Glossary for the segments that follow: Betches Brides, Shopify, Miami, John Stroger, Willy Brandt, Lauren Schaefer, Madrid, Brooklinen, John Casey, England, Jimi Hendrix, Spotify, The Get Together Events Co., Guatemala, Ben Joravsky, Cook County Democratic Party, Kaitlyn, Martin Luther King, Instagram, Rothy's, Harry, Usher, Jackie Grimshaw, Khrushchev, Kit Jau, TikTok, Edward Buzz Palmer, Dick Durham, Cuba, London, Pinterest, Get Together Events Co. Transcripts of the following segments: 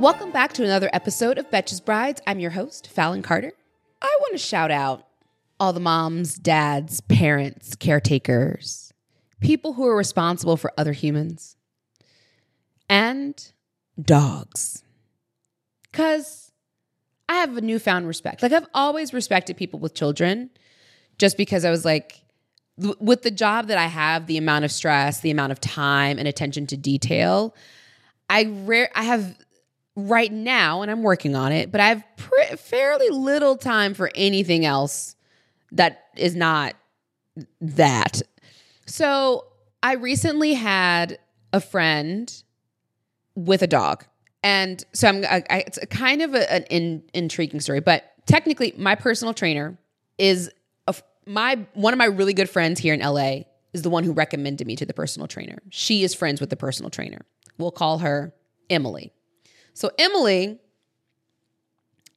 Welcome back to another episode of Betches Brides. I'm your host, Fallon Carter. I want to shout out all the moms, dads, parents, caretakers, people who are responsible for other humans, and dogs. Because I have a newfound respect. Like, I've always respected people with children just because I was like, with the job that I have, the amount of stress, the amount of time and attention to detail, I have... right now, and I'm working on it, but I have fairly little time for anything else that is not that. So I recently had a friend with a dog, and so it's a kind of an intriguing story. But technically, my personal trainer is one of my really good friends here in LA is the one who recommended me to the personal trainer. She is friends with the personal trainer. We'll call her Emily. So Emily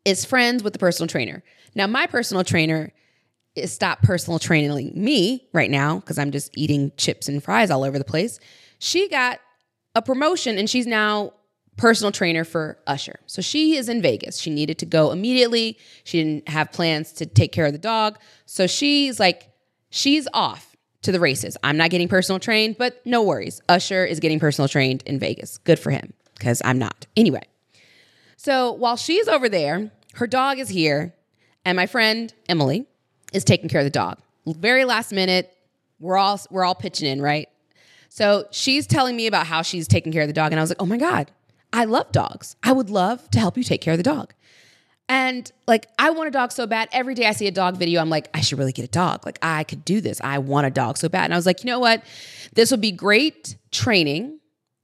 is friends with the personal trainer. Now, my personal trainer is stopped personal training me right now because I'm just eating chips and fries all over the place. She got a promotion and she's now personal trainer for Usher. So she is in Vegas. She needed to go immediately. She didn't have plans to take care of the dog. So she's off to the races. I'm not getting personal trained, but no worries. Usher is getting personal trained in Vegas. Good for him. Because I'm not. Anyway, so while she's over there, her dog is here, and my friend Emily is taking care of the dog. Very last minute, we're all pitching in, right? So she's telling me about how she's taking care of the dog, and I was like, oh my God, I love dogs. I would love to help you take care of the dog. And like, I want a dog so bad. Every day I see a dog video, I'm like, I should really get a dog. Like, I could do this. I want a dog so bad. And I was like, you know what? This would be great training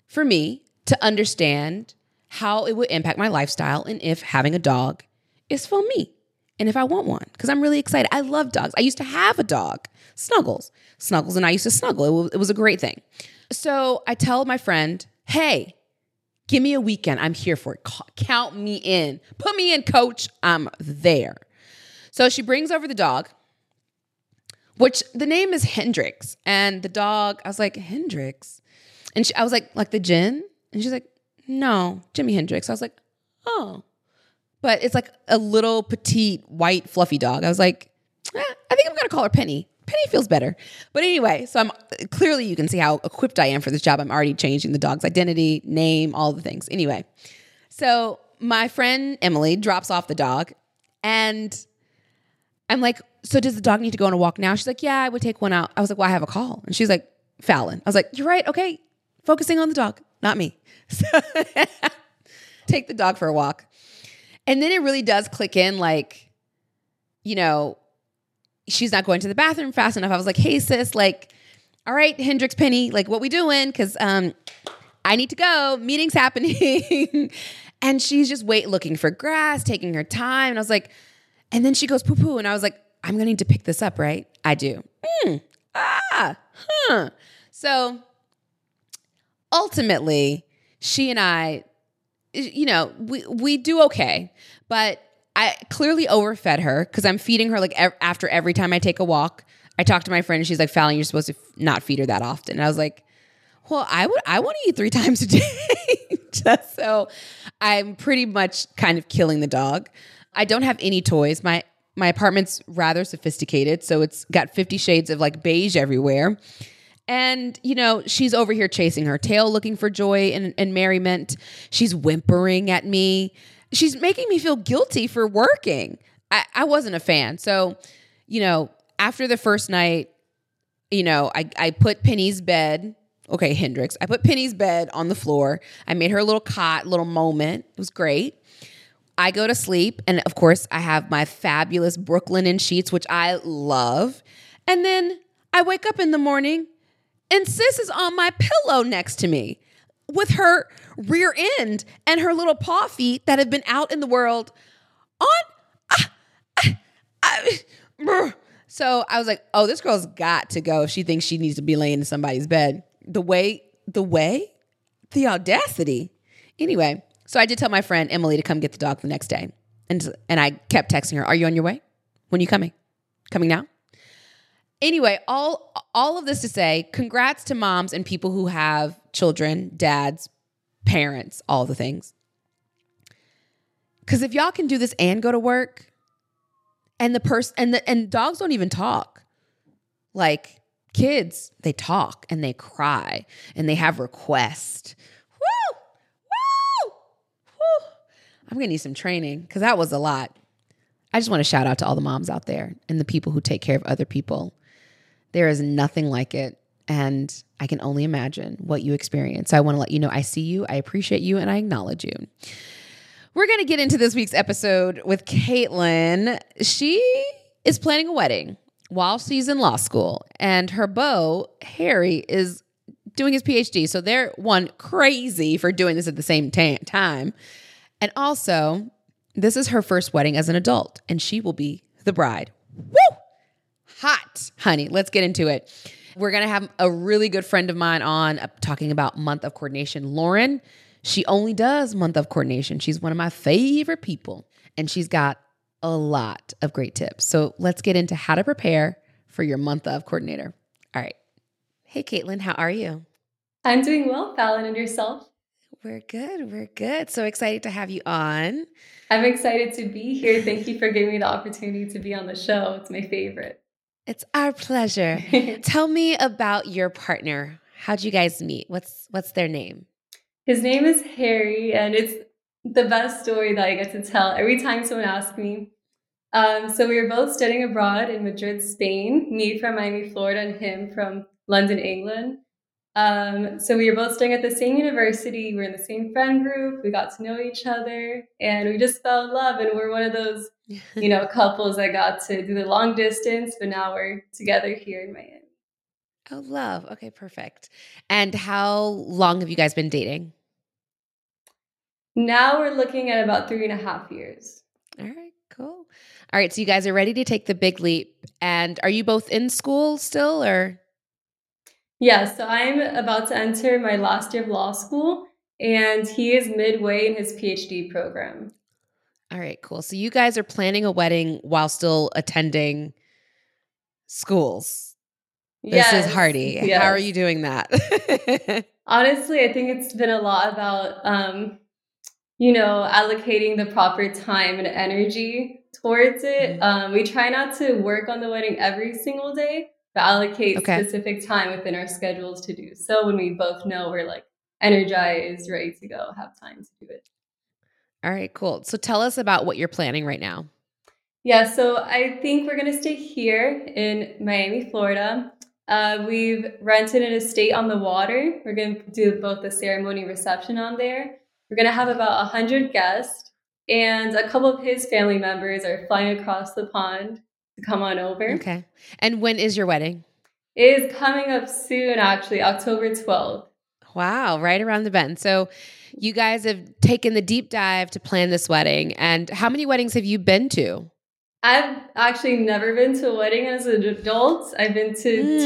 for me to understand how it would impact my lifestyle and if having a dog is for me and if I want one, because I'm really excited. I love dogs. I used to have a dog, Snuggles, and I used to snuggle. It was a great thing. So I tell my friend, hey, give me a weekend. I'm here for it. Count me in. Put me in, coach. I'm there. So she brings over the dog, which the name is Hendrix. And the dog, I was like, Hendrix? And I was like the gin? And she's like, no, Jimi Hendrix. I was like, oh. But it's like a little petite, white, fluffy dog. I was like, I think I'm going to call her Penny. Penny feels better. But anyway, so clearly you can see how equipped I am for this job. I'm already changing the dog's identity, name, all the things. Anyway, so my friend Emily drops off the dog. And I'm like, so does the dog need to go on a walk now? She's like, yeah, I would take one out. I was like, well, I have a call. And she's like, Fallon. I was like, you're right. Okay, focusing on the dog. Not me. So take the dog for a walk. And then it really does click in, like, you know, she's not going to the bathroom fast enough. I was like, hey, sis, like, all right, Hendrix, Penny, like, what we doing? Because I need to go. Meeting's happening. And she's just looking for grass, taking her time. And I was like, and then she goes poo-poo. And I was like, I'm going to need to pick this up, right? I do. So... ultimately, she and I, you know, we do okay, but I clearly overfed her because I'm feeding her like after every time I take a walk. I talk to my friend and she's like, Fallon, you're supposed to not feed her that often. And I was like, well, I want to eat 3 times a day. Just so I'm pretty much kind of killing the dog. I don't have any toys. My apartment's rather sophisticated, so it's got 50 shades of like beige everywhere. And, you know, she's over here chasing her tail, looking for joy and merriment. She's whimpering at me. She's making me feel guilty for working. I wasn't a fan. So, you know, after the first night, you know, I put Penny's bed. Okay, Hendrix. I put Penny's bed on the floor. I made her a little cot, little moment. It was great. I go to sleep. And of course, I have my fabulous Brooklinen sheets, which I love. And then I wake up in the morning and sis is on my pillow next to me with her rear end and her little paw feet that have been out in the world on. So I was like, oh, this girl's got to go if she thinks she needs to be laying in somebody's bed. The audacity. Anyway, so I did tell my friend Emily to come get the dog the next day. And I kept texting her, are you on your way? When are you coming? Coming now? Anyway, all of this to say, congrats to moms and people who have children, dads, parents, all the things. Because if y'all can do this and go to work, and the and dogs don't even talk. Like kids, they talk and they cry and they have requests. Woo! Woo! Woo! I'm gonna need some training because that was a lot. I just want to shout out to all the moms out there and the people who take care of other people. There is nothing like it. And I can only imagine what you experience. So I want to let you know I see you, I appreciate you, and I acknowledge you. We're going to get into this week's episode with Kaitlyn. She is planning a wedding while she's in law school, and her beau, Harry, is doing his PhD. So they're, one, crazy for doing this at the same time. And also, this is her first wedding as an adult, and she will be the bride. Woo! Hot, honey. Let's get into it. We're going to have a really good friend of mine on talking about month of coordination, Lauren. She only does month of coordination. She's one of my favorite people, and she's got a lot of great tips. So let's get into how to prepare for your month of coordinator. All right. Hey, Kaitlyn, how are you? I'm doing well, Fallon, and yourself? We're good. We're good. So excited to have you on. I'm excited to be here. Thank you for giving me the opportunity to be on the show. It's my favorite. It's our pleasure. Tell me about your partner. How'd you guys meet? What's their name? His name is Harry, and it's the best story that I get to tell every time someone asks me. So we were both studying abroad in Madrid, Spain, me from Miami, Florida, and him from London, England. So we were both studying at the same university. We were in the same friend group. We got to know each other, and we just fell in love. And we're one of those, you know, couples that got to do the long distance, but now we're together here in Miami. Oh, love. Okay, perfect. And how long have you guys been dating? Now we're looking at about 3.5 years. All right, cool. All right, so you guys are ready to take the big leap. And are you both in school still, or? Yeah, so I'm about to enter my last year of law school, and he is midway in his PhD program. All right, cool. So you guys are planning a wedding while still attending schools. This is Hardy. Yes. How are you doing that? Honestly, I think it's been a lot about, allocating the proper time and energy towards it. We try not to work on the wedding every single day, but allocate specific time within our schedules to do. So when we both know we're like energized, ready to go, have time to do it. All right, cool. So tell us about what you're planning right now. Yeah, so I think we're going to stay here in Miami, Florida. We've rented an estate on the water. We're going to do both the ceremony and reception on there. We're going to have about 100 guests, and a couple of his family members are flying across the pond to come on over. Okay. And when is your wedding? It is coming up soon, actually, October 12th. Wow, right around the bend. So you guys have taken the deep dive to plan this wedding. And how many weddings have you been to? I've actually never been to a wedding as an adult. I've been to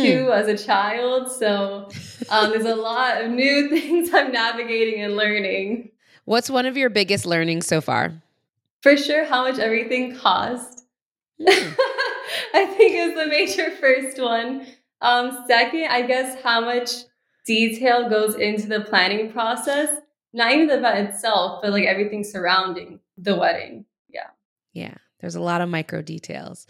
two as a child. So there's a lot of new things I'm navigating and learning. What's one of your biggest learnings so far? For sure, how much everything cost. I think is the major first one. Second, I guess how much detail goes into the planning process. Not even the event itself, but like everything surrounding the wedding. Yeah. Yeah. There's a lot of micro details.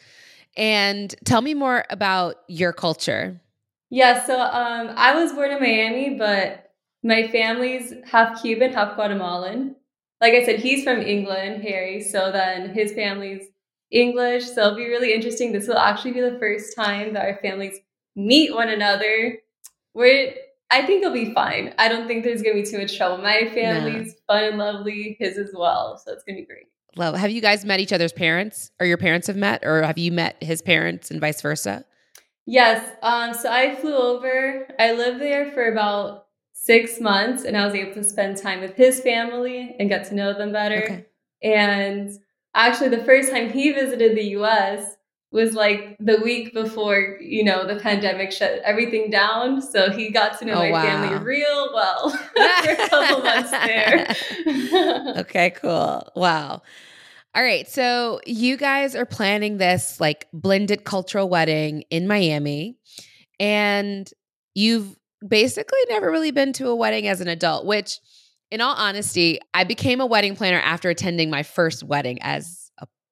And tell me more about your culture. Yeah, so I was born in Miami, but my family's half Cuban, half Guatemalan. Like I said, he's from England, Harry, so then his family's English, so it'll be really interesting. This will actually be the first time that our families meet one another. I think it'll be fine. I don't think there's going to be too much trouble. My family's fun and lovely, his as well, so it's going to be great. Love. Have you guys met each other's parents, or your parents have met, or have you met his parents and vice versa? Yes. So I flew over. I lived there for about 6 months, and I was able to spend time with his family and get to know them better. Okay. And actually, the first time he visited the U.S. was like the week before, you know, the pandemic shut everything down. So he got to know my family real well for a couple months there. Okay, cool. Wow. All right. So you guys are planning this like blended cultural wedding in Miami, and you've basically never really been to a wedding as an adult, which in all honesty, I became a wedding planner after attending my first wedding as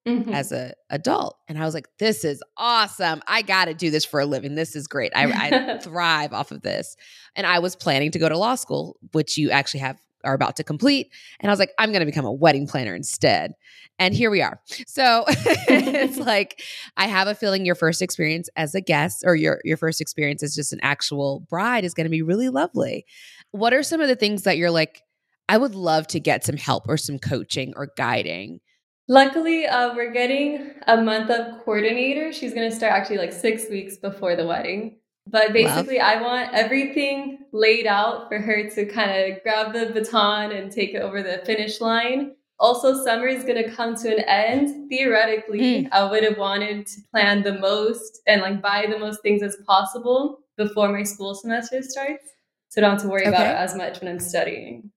an adult. And I was like, this is awesome. I got to do this for a living. This is great. I thrive off of this. And I was planning to go to law school, which you actually are about to complete. And I was like, I'm going to become a wedding planner instead. And here we are. So it's like, I have a feeling your first experience as a guest, or your first experience as just an actual bride, is going to be really lovely. What are some of the things that you're like, I would love to get some help or some coaching or guiding? Luckily, we're getting a month-up coordinator. She's going to start actually like 6 weeks before the wedding. But basically, I want everything laid out for her to kind of grab the baton and take it over the finish line. Also, summer is going to come to an end. Theoretically, I would have wanted to plan the most and like buy the most things as possible before my school semester starts, so I don't have to worry about it as much when I'm studying.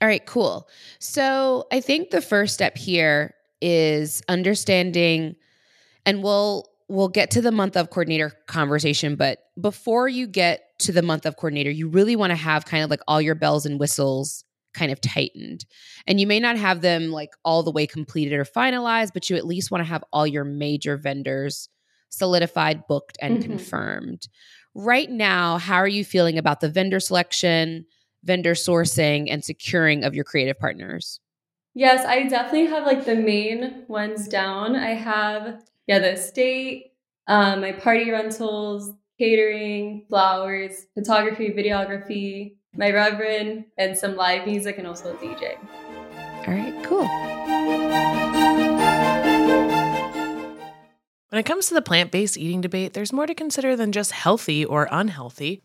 All right, cool. So I think the first step here is understanding, and we'll get to the month of coordinator conversation, but before you get to the month of coordinator, you really want to have kind of like all your bells and whistles kind of tightened. And you may not have them like all the way completed or finalized, but you at least want to have all your major vendors solidified, booked, and confirmed. Right now, how are you feeling about the vendor selection, vendor sourcing, and securing of your creative partners? Yes, I definitely have like the main ones down. I have, the estate, my party rentals, catering, flowers, photography, videography, my reverend, and some live music, and also a DJ. All right, cool. When it comes to the plant-based eating debate, there's more to consider than just healthy or unhealthy.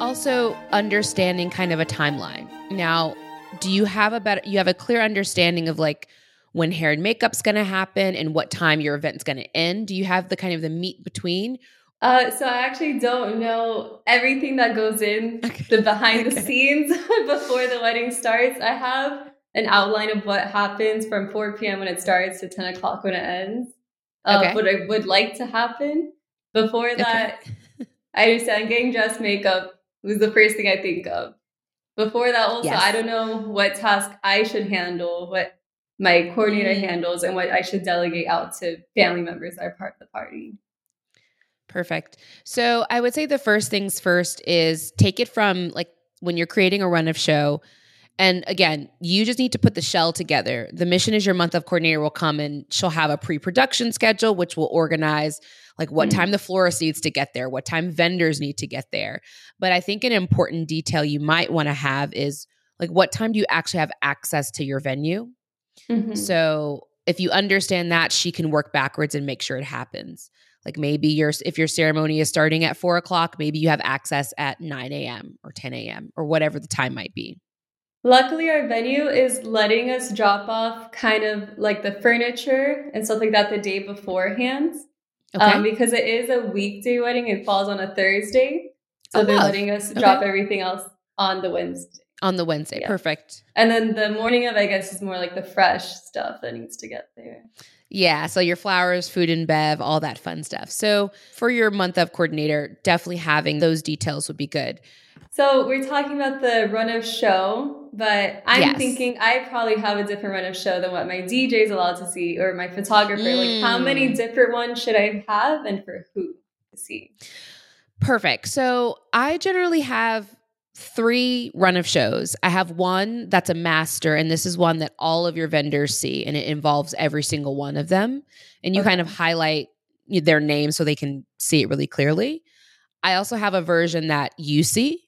Also, understanding kind of a timeline. Now, do you have a clear understanding of like when hair and makeup's going to happen and what time your event's going to end? Do you have the kind of the meet between? So I actually don't know everything that goes in the behind the scenes before the wedding starts. I have an outline of what happens from 4 p.m. when it starts to 10 o'clock when it ends. What I would like to happen before that. I understand getting dressed, makeup was the first thing I think of. Before that also, I don't know what task I should handle, what my coordinator handles, and what I should delegate out to family members that are part of the party. Perfect. So I would say the first things first is take it from like when you're creating a run of show And again, you just need to put the shell together. The Mission Is Your Month of coordinator will come and she'll have a pre-production schedule, which will organize like what time the florist needs to get there, what time vendors need to get there. But I think an important detail you might want to have is like, what time do you actually have access to your venue? Mm-hmm. So if you understand that, she can work backwards and make sure it happens. Like maybe if your ceremony is starting at 4 o'clock, maybe you have access at 9 a.m. or 10 a.m. or whatever the time might be. Luckily, our venue is letting us drop off kind of like the furniture and stuff like that the day beforehand. Okay. Because it is a weekday wedding. It falls on a Thursday. So they're letting us drop everything else on the Wednesday. On the Wednesday. Yeah. Perfect. And then the morning of, I guess, is more like the fresh stuff that needs to get there. Yeah. So your flowers, food and bev, all that fun stuff. So for your month of coordinator, definitely having those details would be good. So we're talking about the run of show, but I'm thinking I probably have a different run of show than what my DJ is allowed to see or my photographer. Like how many different ones should I have and for who to see? Perfect. So I generally have 3 run of shows. I have one that's a master, and this is one that all of your vendors see, and it involves every single one of them. And you kind of highlight their name so they can see it really clearly. I also have a version that you see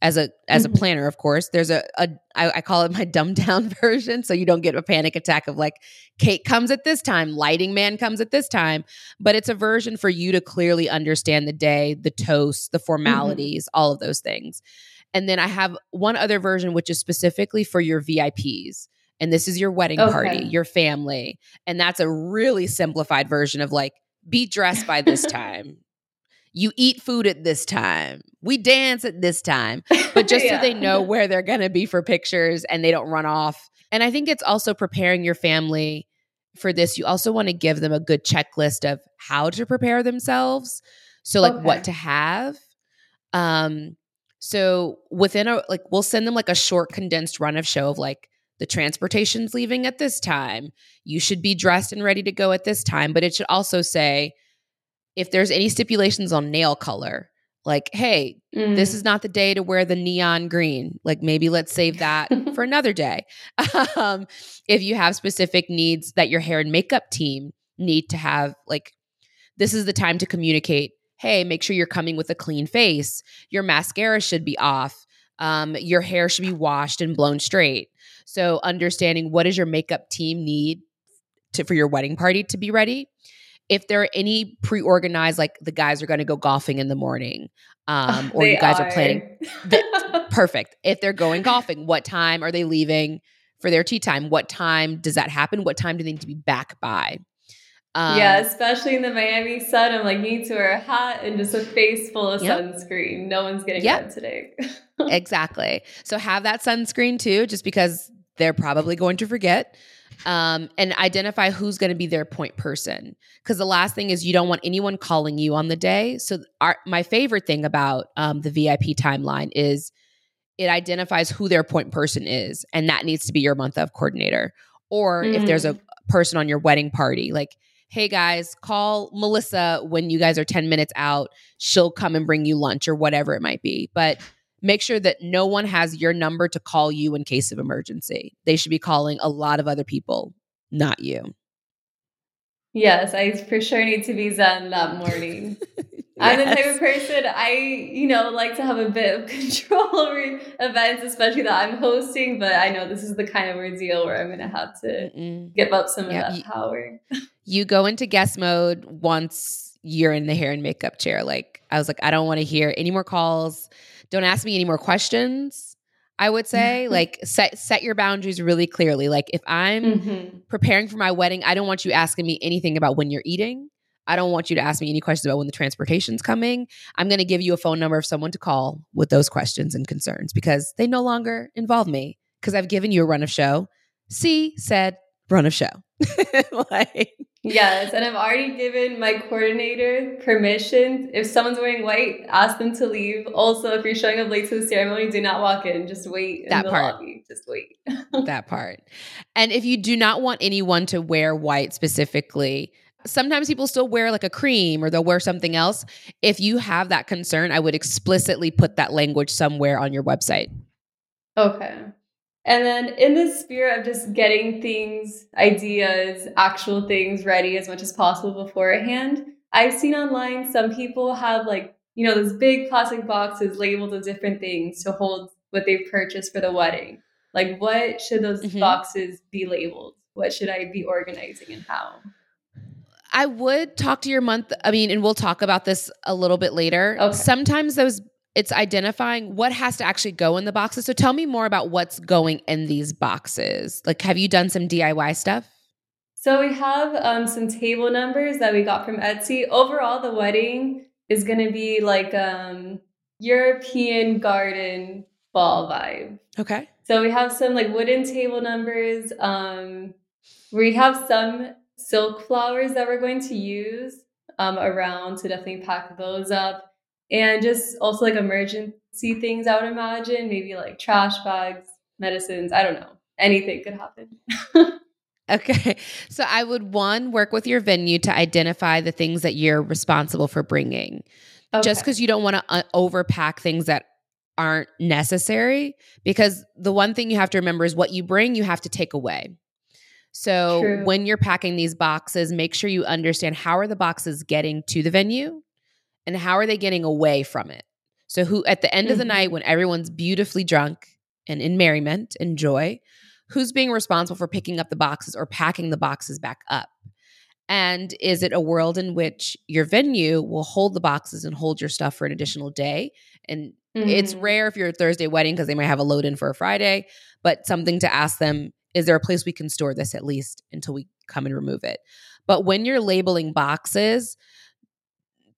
as a planner, of course. There's I call it my dumbed down version, so you don't get a panic attack of like, Kate comes at this time, lighting man comes at this time. But it's a version for you to clearly understand the day, the toast, the formalities, all of those things. And then I have one other version, which is specifically for your VIPs. And this is your wedding party, your family. And that's a really simplified version of like, be dressed by this time. You eat food at this time. We dance at this time. But just so they know where they're going to be for pictures and they don't run off. And I think it's also preparing your family for this. You also want to give them a good checklist of how to prepare themselves. So like what to have. So within we'll send them like a short condensed run of show of like, the transportation's leaving at this time. You should be dressed and ready to go at this time. But it should also say, if there's any stipulations on nail color, like, hey, this is not the day to wear the neon green. Like maybe let's save that for another day. If you have specific needs that your hair and makeup team need to have, like this is the time to communicate. Hey, make sure you're coming with a clean face. Your mascara should be off. Your hair should be washed and blown straight. So understanding what does your makeup team need for your wedding party to be ready. If there are any pre-organized, like the guys are going to go golfing in the morning or you guys are planning. Perfect. If they're going golfing, what time are they leaving for their tea time? What time does that happen? What time do they need to be back by? Yeah, especially in the Miami sun, I'm like, you need to wear a hat and just a face full of sunscreen. No one's getting that today. Exactly. So have that sunscreen too, just because they're probably going to forget. And identify who's going to be their point person. Because the last thing is you don't want anyone calling you on the day. So my favorite thing about the VIP timeline is it identifies who their point person is. And that needs to be your month of coordinator. Or if there's a person on your wedding party, like, hey guys, call Melissa when you guys are 10 minutes out. She'll come and bring you lunch or whatever it might be. But make sure that no one has your number to call you in case of emergency. They should be calling a lot of other people, not you. Yes, I for sure need to be zen that morning. Yes. I'm the type of person, I like to have a bit of control over events, especially that I'm hosting. But I know this is the kind of ordeal where I'm going to have to give up some of that power. You go into guest mode once you're in the hair and makeup chair. Like I was like, I don't want to hear any more calls. Don't ask me any more questions. I would say like set your boundaries really clearly. Like if I'm preparing for my wedding, I don't want you asking me anything about when you're eating. I don't want you to ask me any questions about when the transportation's coming. I'm going to give you a phone number of someone to call with those questions and concerns because they no longer involve me because I've given you a run of show. See said run of show. Like, yes. And I've already given my coordinator permission. If someone's wearing white, ask them to leave. Also, if you're showing up late to the ceremony, do not walk in. Just wait in the lobby. Just wait. That part. And if you do not want anyone to wear white specifically, sometimes people still wear like a cream or they'll wear something else. If you have that concern, I would explicitly put that language somewhere on your website. Okay. And then in the spirit of just getting things, ideas, actual things ready as much as possible beforehand, I've seen online some people have like, you know, those big plastic boxes labeled with different things to hold what they've purchased for the wedding. Like, what should those boxes be labeled? What should I be organizing and how? I would talk to your month. I mean, and we'll talk about this a little bit later. Okay. Sometimes it's identifying what has to actually go in the boxes. So tell me more about what's going in these boxes. Like, have you done some DIY stuff? So we have some table numbers that we got from Etsy. Overall, the wedding is going to be like European garden ball vibe. Okay. So we have some like wooden table numbers. We have some silk flowers that we're going to use around to definitely pack those up. And just also like emergency things, I would imagine, maybe like trash bags, medicines. I don't know. Anything could happen. Okay. So I would, one, work with your venue to identify the things that you're responsible for bringing. Okay. Just because you don't want to overpack things that aren't necessary, because the one thing you have to remember is what you bring, you have to take away. So true. When you're packing these boxes, make sure you understand how are the boxes getting to the venue and how are they getting away from it. So who at the end of the night, when everyone's beautifully drunk and in merriment and joy, who's being responsible for picking up the boxes or packing the boxes back up? And is it a world in which your venue will hold the boxes and hold your stuff for an additional day? And it's rare if you're a Thursday wedding because they might have a load in for a Friday, but something to ask them, is there a place we can store this at least until we come and remove it? But when you're labeling boxes,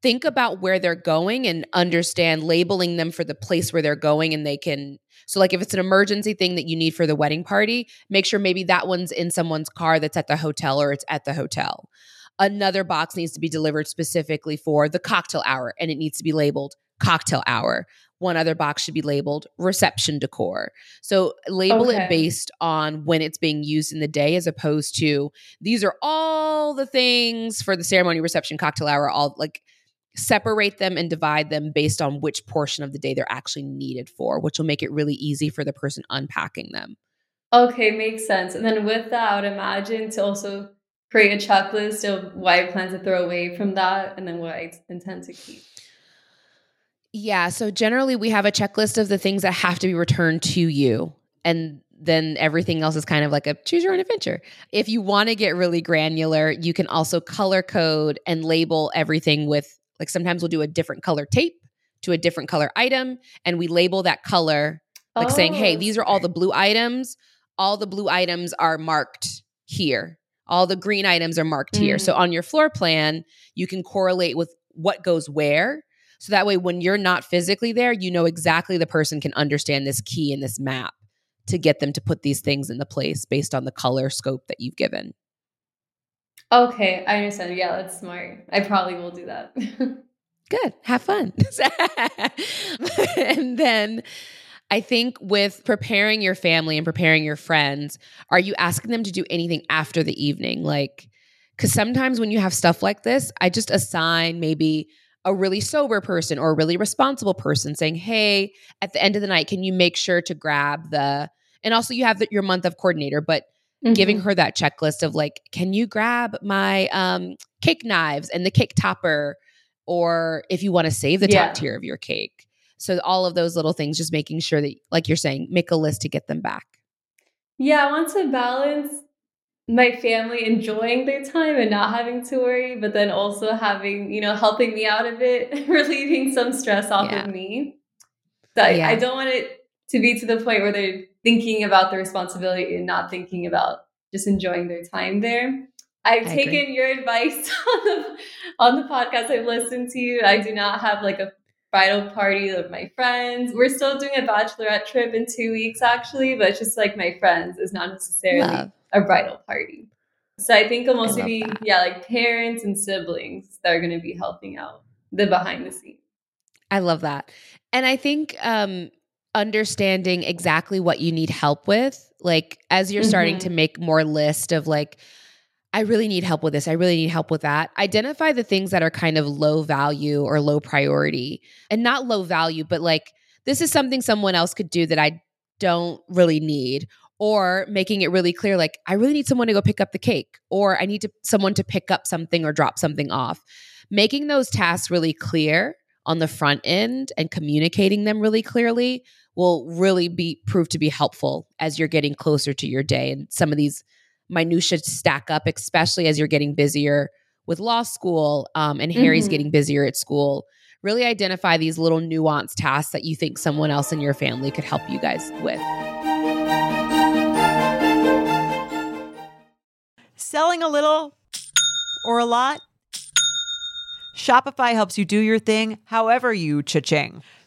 think about where they're going and understand labeling them for the place where they're going, and they can. So like if it's an emergency thing that you need for the wedding party, make sure maybe that one's in someone's car that's at the hotel or it's at the hotel. Another box needs to be delivered specifically for the cocktail hour and it needs to be labeled cocktail hour. One other box should be labeled reception decor. So label it based on when it's being used in the day, as opposed to these are all the things for the ceremony, reception, cocktail hour, all like separate them and divide them based on which portion of the day they're actually needed for, which will make it really easy for the person unpacking them. Okay, makes sense. And then with that, I would imagine to also create a checklist of what I plan to throw away from that and then what I intend to keep. Yeah. So generally we have a checklist of the things that have to be returned to you. And then everything else is kind of like a choose your own adventure. If you want to get really granular, you can also color code and label everything with, like sometimes we'll do a different color tape to a different color item. And we label that color, like saying, hey, these are all the blue items. All the blue items are marked here. All the green items are marked here. So on your floor plan, you can correlate with what goes where. So that way, when you're not physically there, you know exactly the person can understand this key in this map to get them to put these things in the place based on the color scope that you've given. Okay, I understand. Yeah, that's smart. I probably will do that. Good. Have fun. And then I think with preparing your family and preparing your friends, are you asking them to do anything after the evening? Like, because sometimes when you have stuff like this, I just assign maybe a really sober person or a really responsible person saying, hey, at the end of the night, can you make sure to grab the, and also you have your month of coordinator, but giving her that checklist of like, can you grab my cake knives and the cake topper, or if you want to save the top tier of your cake. So all of those little things, just making sure that, like you're saying, make a list to get them back. Yeah, I want to balance my family enjoying their time and not having to worry, but then also having, you know, helping me out of it, relieving some stress off of me. So I don't want it to be to the point where they're thinking about the responsibility and not thinking about just enjoying their time there. I've taken your advice on the podcast. I've listened to you. I do not have like a bridal party of my friends. We're still doing a bachelorette trip in 2 weeks, actually, but it's just like my friends is not necessarily a bridal party. So I think almost be like parents and siblings that are going to be helping out the behind the scenes. I love that. And I think understanding exactly what you need help with, like as you're starting to make more list of like, I really need help with this. I really need help with that. Identify the things that are kind of low value or low priority, and not low value, but like this is something someone else could do that I don't really need, or making it really clear, like, I really need someone to go pick up the cake, or I need someone to pick up something or drop something off. Making those tasks really clear on the front end and communicating them really clearly will really prove to be helpful as you're getting closer to your day. And some of these minutiae stack up, especially as you're getting busier with law school, and Harry's getting busier at school. Really identify these little nuanced tasks that you think someone else in your family could help you guys with. Selling a little or a lot? Shopify helps you do your thing, however you cha-ching.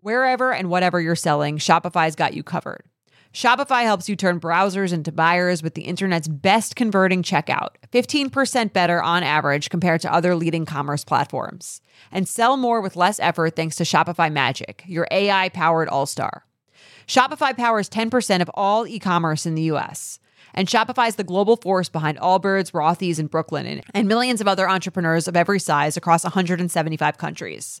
Wherever and whatever you're selling, Shopify's got you covered. Shopify helps you turn browsers into buyers with the internet's best converting checkout, 15% better on average compared to other leading commerce platforms. And sell more with less effort thanks to Shopify Magic, your AI-powered all-star. Shopify powers 10% of all e-commerce in the U.S., and Shopify is the global force behind Allbirds, Rothy's, and Brooklinen, and millions of other entrepreneurs of every size across 175 countries.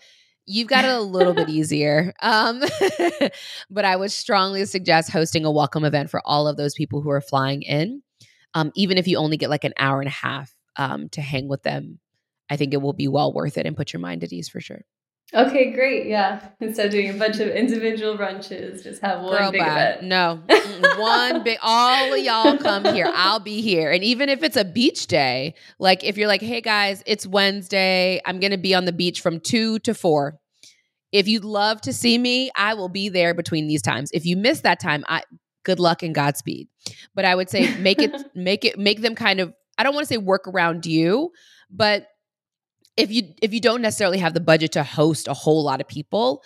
You've got it a little bit easier. But I would strongly suggest hosting a welcome event for all of those people who are flying in. Even if you only get like an hour and a half to hang with them, I think it will be well worth it and put your mind at ease for sure. Okay, great. Yeah. Instead of doing a bunch of individual brunches, just have one big event. No, one big, all of y'all come here. I'll be here. And even if it's a beach day, like if you're like, hey guys, it's Wednesday, I'm going to be on the beach from 2 to 4. If you'd love to see me, I will be there between these times. If you miss that time, good luck and Godspeed. But I would say make them kind of, I don't want to say work around you, but if you don't necessarily have the budget to host a whole lot of people,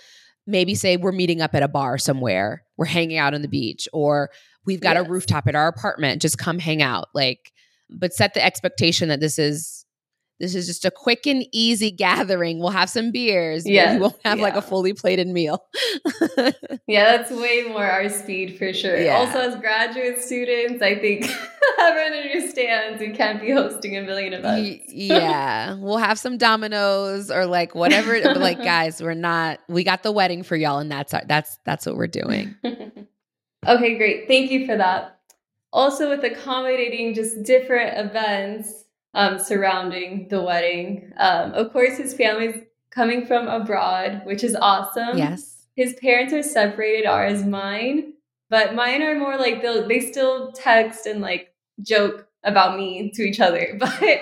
maybe say we're meeting up at a bar somewhere, we're hanging out on the beach, or we've got a rooftop at our apartment, just come hang out. Like, but set the expectation that this is just a quick and easy gathering. We'll have some beers. Yeah. You won't have like a fully plated meal. Yeah, that's way more our speed for sure. Yeah. Also, as graduate students, I think everyone understands we can't be hosting a million events. Yeah. We'll have some dominoes or like whatever. But like, guys, we got the wedding for y'all and that's what we're doing. Okay, great. Thank you for that. Also, with accommodating just different events, surrounding the wedding. Of course, his family's coming from abroad, which is awesome. Yes. His parents are separated, are as mine, but mine are more like they still text and like joke about me to each other. But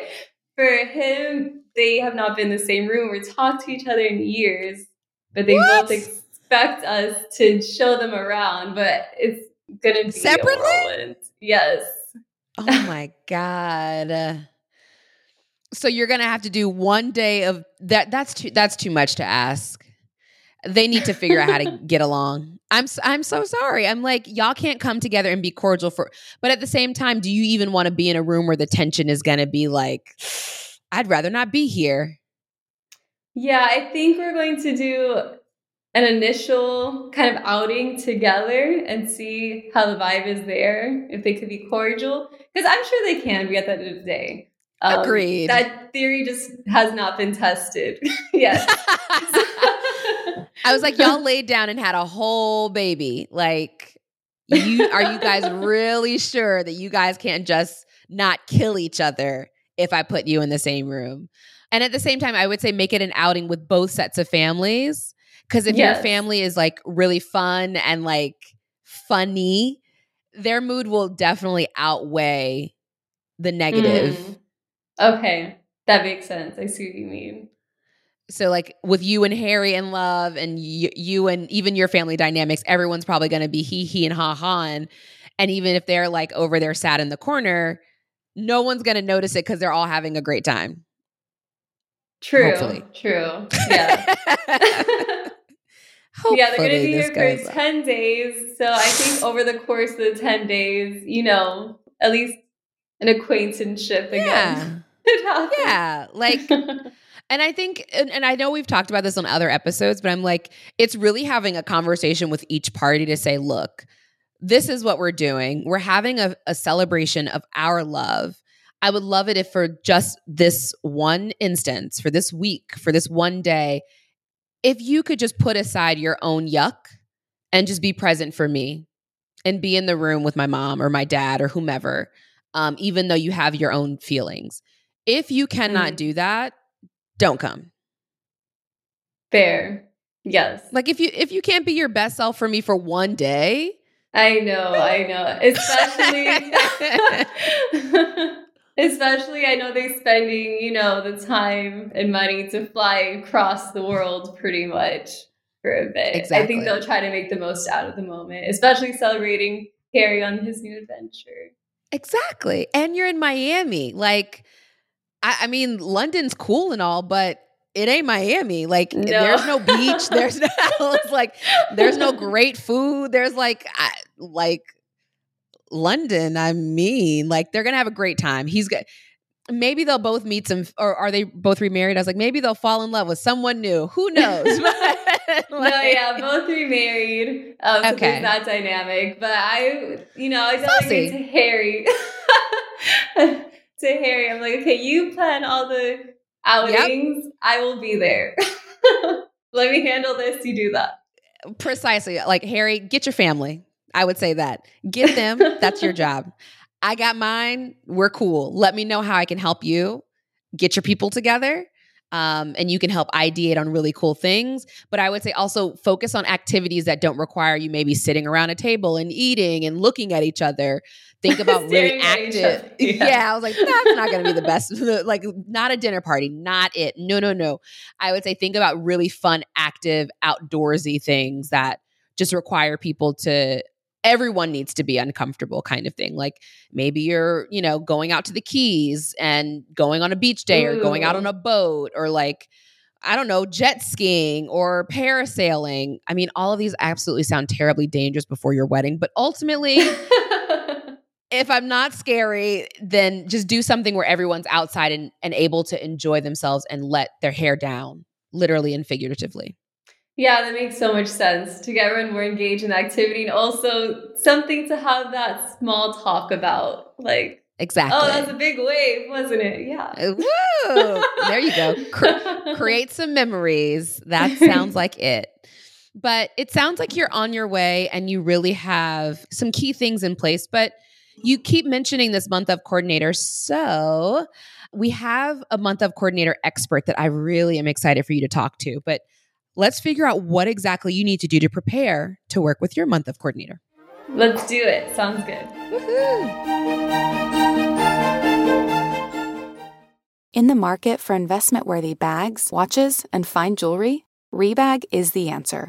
for him, they have not been in the same room or talked to each other in years, but they both expect us to show them around, but it's going to be separately? A whirlwind. Yes. Oh my God. So you're going to have to do one day of that. That's too much to ask. They need to figure out how to get along. I'm so sorry. I'm like, y'all can't come together and be cordial but at the same time, do you even want to be in a room where the tension is going to be like, I'd rather not be here? Yeah, I think we're going to do an initial kind of outing together and see how the vibe is there, if they could be cordial, because I'm sure they can be at the end of the day. Agreed. That theory just has not been tested yet. I was like, y'all laid down and had a whole baby. Like, are you guys really sure that you guys can't just not kill each other if I put you in the same room? And at the same time, I would say make it an outing with both sets of families. Because if your family is like really fun and like funny, their mood will definitely outweigh the negative. Okay. That makes sense. I see what you mean. So like with you and Harry and love and you and even your family dynamics, everyone's probably going to be he and ha. And even if they're like over there sad in the corner, no one's going to notice it because they're all having a great time. True. Yeah. Yeah, they're going to be here for 10 days. So I think over the course of the 10 days, at least an acquaintanceship again. Yeah. Like, and I think, and I know we've talked about this on other episodes, but I'm like, it's really having a conversation with each party to say, look, this is what we're doing. We're having a celebration of our love. I would love it if for just this one instance, for this week, for this one day, if you could just put aside your own yuck and just be present for me and be in the room with my mom or my dad or whomever, even though you have your own feelings. If you cannot do that, don't come. Fair. Yes. Like if you can't be your best self for me for one day. I know. Especially I know they're spending, the time and money to fly across the world pretty much for a bit. Exactly. I think they'll try to make the most out of the moment, especially celebrating Harry on his new adventure. Exactly. And you're in Miami. Like, I mean, London's cool and all, but it ain't Miami. Like, no. There's no beach. There's no house. Like, there's no great food. There's like London. I mean, like, they're going to have a great time. Maybe they'll both meet or are they both remarried? I was like, maybe they'll fall in love with someone new. Who knows? Like, no, yeah, both remarried. So okay, it's not dynamic, but I delegate to Harry. I'm like, okay, you plan all the outings. Yep. I will be there. Let me handle this. You do that. Precisely. Like, Harry, get your family. I would say that. Get them. That's your job. I got mine. We're cool. Let me know how I can help you. Get your people together. And you can help ideate on really cool things. But I would say also focus on activities that don't require you maybe sitting around a table and eating and looking at each other. Think about really active. Yeah, I was like, that's not going to be the best. Like, not a dinner party, not it. No. I would say think about really fun, active, outdoorsy things that just require people to... Everyone needs to be uncomfortable, kind of thing. Like, maybe you're, going out to the Keys and going on a beach day, or going out on a boat, or like, I don't know, jet skiing or parasailing. I mean, all of these absolutely sound terribly dangerous before your wedding, but ultimately, if I'm not scary, then just do something where everyone's outside and able to enjoy themselves and let their hair down, literally and figuratively. Yeah, that makes so much sense. To get everyone more engaged in activity, and also something to have that small talk about. Like, exactly. Oh, that's a big wave, wasn't it? Yeah. Woo! There you go. Create some memories. That sounds like it. But it sounds like you're on your way and you really have some key things in place. But you keep mentioning this month of coordinator. So we have a month of coordinator expert that I really am excited for you to talk to. But let's figure out what exactly you need to do to prepare to work with your month of coordinator. Let's do it. Sounds good. Woohoo! In the market for investment-worthy bags, watches, and fine jewelry, Rebag is the answer.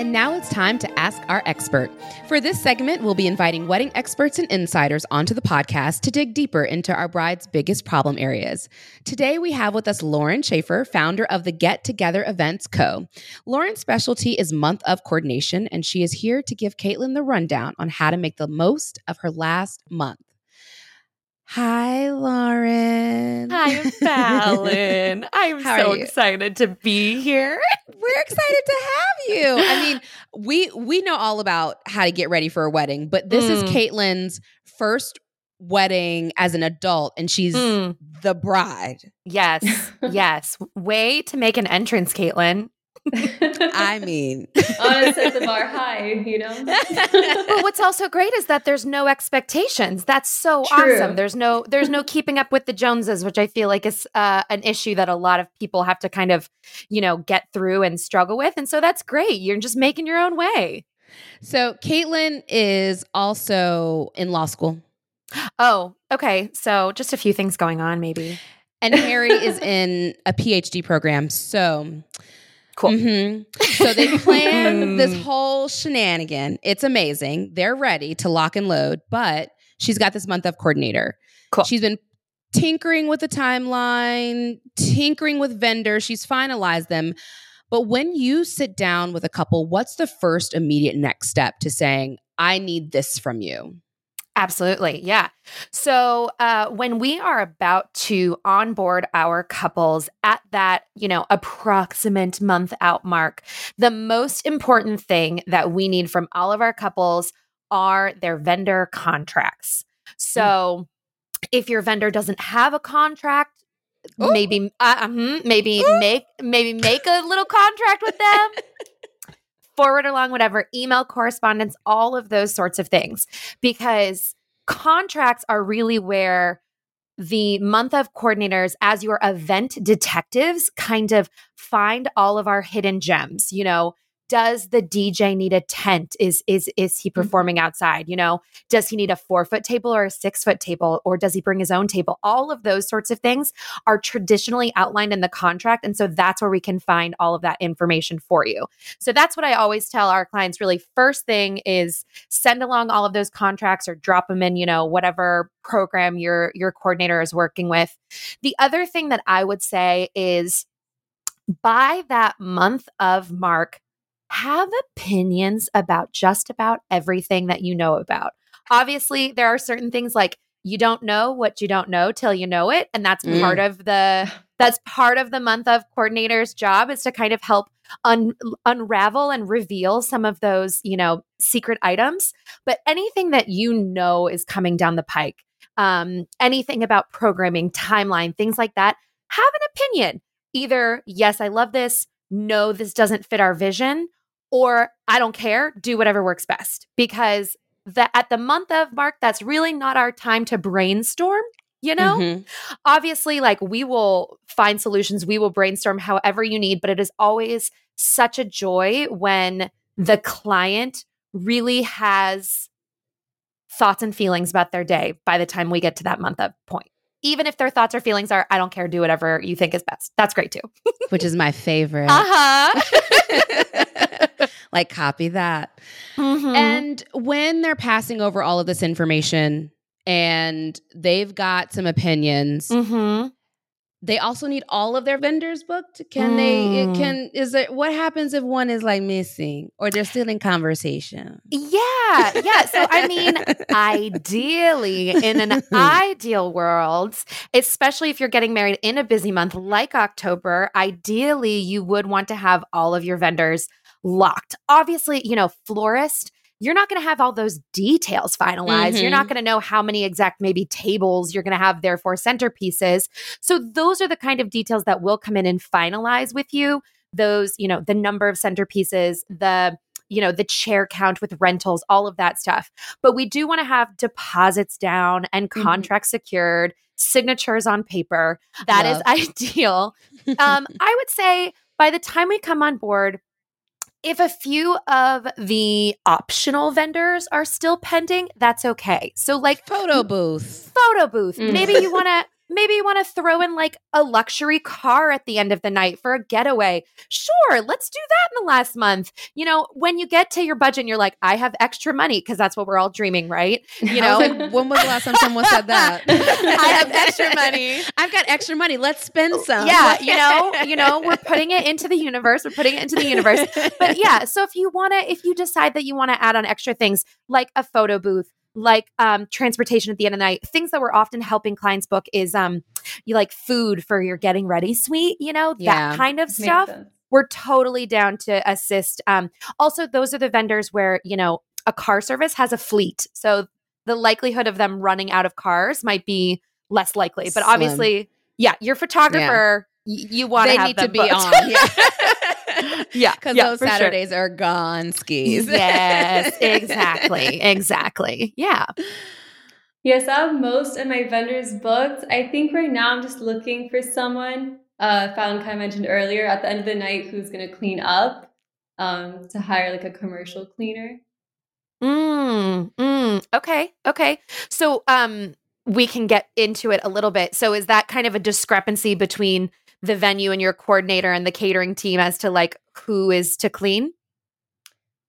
And now it's time to ask our expert. For this segment, we'll be inviting wedding experts and insiders onto the podcast to dig deeper into our bride's biggest problem areas. Today, we have with us Lauren Schaefer, founder of the Get Together Events Co. Lauren's specialty is month of coordination, and she is here to give Kaitlyn the rundown on how to make the most of her last month. Hi, Lauren. Hi, Fallon. I'm so excited to be here. We're excited to have you. I mean, we know all about how to get ready for a wedding, but this is Kaitlyn's first wedding as an adult, and she's the bride. Yes. Way to make an entrance, Kaitlyn. I mean, I want to set the bar high, But what's also great is that there's no expectations. That's so awesome. There's no keeping up with the Joneses, which I feel like is an issue that a lot of people have to kind of, get through and struggle with. And so that's great. You're just making your own way. So Kaitlyn is also in law school. Oh, okay. So just a few things going on, maybe. And Harry is in a PhD program. So. Cool. Mm-hmm. So they planned this whole shenanigan. It's amazing. They're ready to lock and load, but she's got this month of coordinator. Cool. She's been tinkering with the timeline, tinkering with vendors. She's finalized them. But when you sit down with a couple, what's the first immediate next step to saying, I need this from you? Absolutely. Yeah. So when we are about to onboard our couples at that, approximate month out mark, the most important thing that we need from all of our couples are their vendor contracts. So if your vendor doesn't have a contract, maybe make a little contract with them. Forward along, whatever, email correspondence, all of those sorts of things, because contracts are really where the month of coordinators, as your event detectives, kind of find all of our hidden gems, Does the DJ need a tent? Is he performing outside? You know, does he need a 4-foot table or a 6-foot table? Or does he bring his own table? All of those sorts of things are traditionally outlined in the contract. And so that's where we can find all of that information for you. So that's what I always tell our clients. Really, first thing is send along all of those contracts or drop them in, you know, whatever program your coordinator is working with. The other thing that I would say is by that month of mark, have opinions about just about everything that you know about. Obviously, there are certain things like you don't know what you don't know till you know it. And that's part of the month of coordinator's job is to kind of help unravel and reveal some of those, you know, secret items. But anything that you know is coming down the pike, anything about programming, timeline, things like that, have an opinion. Either, yes, I love this. No, this doesn't fit our vision, or I don't care, do whatever works best. Because at the month of mark, that's really not our time to brainstorm, you know? Mm-hmm. Obviously, like we will find solutions, we will brainstorm however you need, but it is always such a joy when the client really has thoughts and feelings about their day by the time we get to that month of point. Even if their thoughts or feelings are, I don't care, do whatever you think is best. That's great too. Which is my favorite. Uh-huh. Like copy that. Mm-hmm. And when they're passing over all of this information and they've got some opinions, mm-hmm. they also need all of their vendors booked. What happens if one is like missing or they're still in conversation? Yeah. So I mean, ideally in an ideal world, especially if you're getting married in a busy month like October, ideally you would want to have all of your vendors locked. Obviously, you know, florist, you're not going to have all those details finalized. Mm-hmm. You're not going to know how many exact maybe tables you're going to have, therefore centerpieces. So those are the kind of details that will come in and finalize with you. Those, you know, the number of centerpieces, the, you know, the chair count with rentals, all of that stuff. But we do want to have deposits down and contracts mm-hmm. secured, signatures on paper. That is ideal. I would say by the time we come on board, if a few of the optional vendors are still pending, that's okay. So like photo booth. Mm. Maybe you want to throw in like a luxury car at the end of the night for a getaway. Sure, let's do that in the last month. You know, when you get to your budget and you're like, I have extra money, because that's what we're all dreaming, right? You know, when was the last time someone said that? I have extra money. I've got extra money. Let's spend some. Yeah, you know, we're putting it into the universe. But yeah, so if you decide that you want to add on extra things like a photo booth, like transportation at the end of the night, things that we're often helping clients book is you like food for your getting ready suite, you know, that kind of stuff. We're totally down to assist. Also, those are the vendors where, you know, a car service has a fleet. So the likelihood of them running out of cars might be less likely. But obviously, your photographer, you want to have them booked. They need to be on. Yeah, because those Saturdays are gone skis. Yes, exactly. Yeah. Yes, I have most of my vendors booked. I think right now I'm just looking for someone, Fallon kind of mentioned earlier, at the end of the night who's going to clean up, to hire like a commercial cleaner. Okay. So we can get into it a little bit. So is that kind of a discrepancy between the venue and your coordinator and the catering team as to like who is to clean?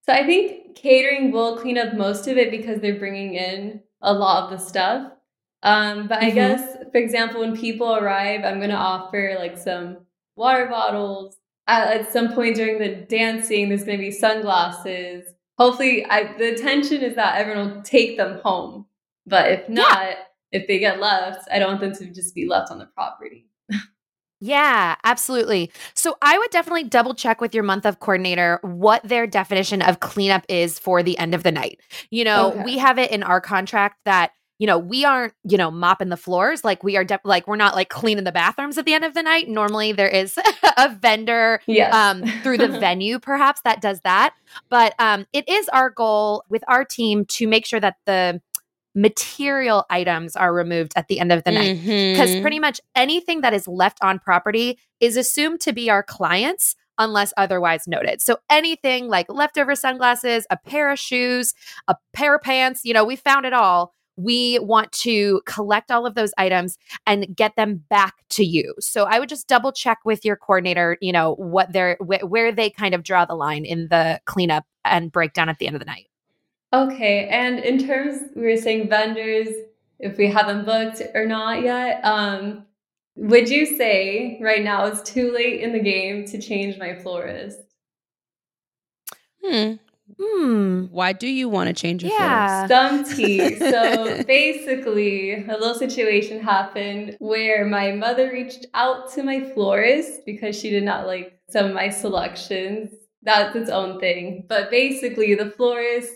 So I think catering will clean up most of it because they're bringing in a lot of the stuff. But I guess, for example, when people arrive, I'm going to offer like some water bottles. At some point during the dancing, there's going to be sunglasses. Hopefully, the intention is that everyone will take them home. But if not, if they get left, I don't want them to just be left on the property. Yeah, absolutely. So I would definitely double check with your month of coordinator what their definition of cleanup is for the end of the night. You know, we have it in our contract that, you know, we aren't, you know, mopping the floors. Like we are we're not like cleaning the bathrooms at the end of the night. Normally there is a vendor through the venue perhaps that does that. But it is our goal with our team to make sure that the material items are removed at the end of the night, because pretty much anything that is left on property is assumed to be our clients unless otherwise noted. So anything like leftover sunglasses, a pair of shoes, a pair of pants, you know, we found it all. We want to collect all of those items and get them back to you. So I would just double check with your coordinator, you know, what they're where they kind of draw the line in the cleanup and breakdown at the end of the night. Okay. And in terms, we were saying vendors, if we haven't booked or not yet, would you say right now it's too late in the game to change my florist? Why do you want to change your florist? Some tea. So basically, a little situation happened where my mother reached out to my florist because she did not like some of my selections. That's its own thing. But basically, the florist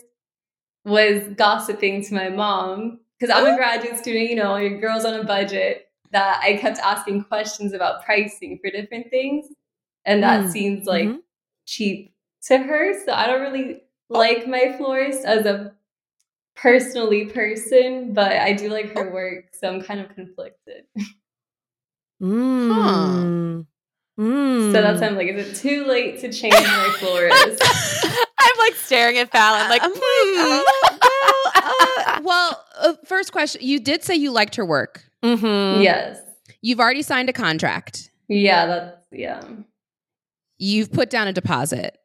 was gossiping to my mom because I'm a graduate student, you know, your girl's on a budget, that I kept asking questions about pricing for different things. And that seems like cheap to her. So I don't really like my florist as a personally person, but I do like her work. So I'm kind of conflicted. So that's why I'm like, is it too late to change my florist? I'm like staring at Fallon like, first question, you did say you liked her work. Yes. You've already signed a contract. Yeah. You've put down a deposit.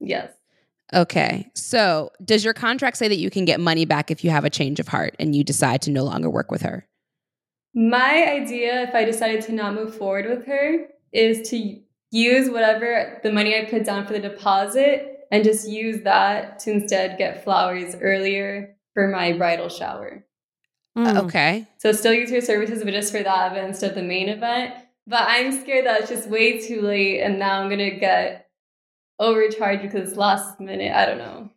Yes. Okay. So does your contract say that you can get money back if you have a change of heart and you decide to no longer work with her? My idea, if I decided to not move forward with her, is to use whatever the money I put down for the deposit and just use that to instead get flowers earlier for my bridal shower. Okay. So still use her services, but just for that event instead of the main event. But I'm scared that it's just way too late and now I'm going to get overcharged because it's last minute. I don't know.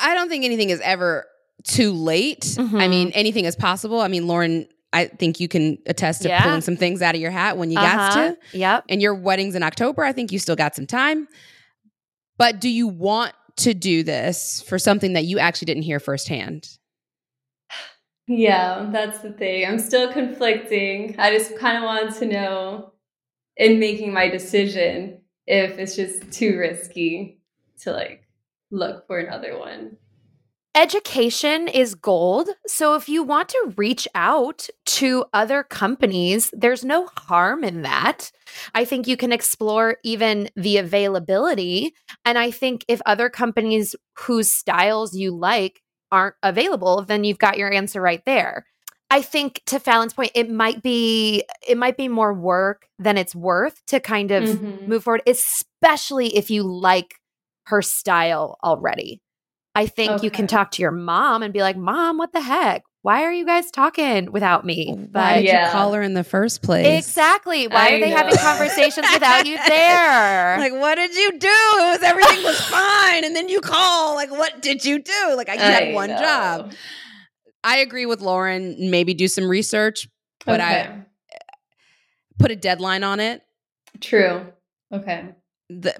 I don't think anything is ever too late. I mean, anything is possible. I mean, Lauren, I think you can attest to pulling some things out of your hat when you got to. And your wedding's in October. I think you still got some time. But do you want to do this for something that you actually didn't hear firsthand? Yeah, that's the thing. I'm still conflicting. I just kind of wanted to know in making my decision if it's just too risky to like look for another one. Education is gold. So if you want to reach out to other companies, there's no harm in that. I think you can explore even the availability. And I think if other companies whose styles you like aren't available, then you've got your answer right there. I think to Fallon's point, it might be more work than it's worth to kind of move forward, especially if you like her style already. I think you can talk to your mom and be like, Mom, what the heck? Why are you guys talking without me? But why did you call her in the first place? Exactly. Why are they having conversations without you there? Like, what did you do? It was everything was fine. And then you call. Like, what did you do? Like, you had one job. I agree with Lauren. Maybe do some research, but I put a deadline on it. True. Okay.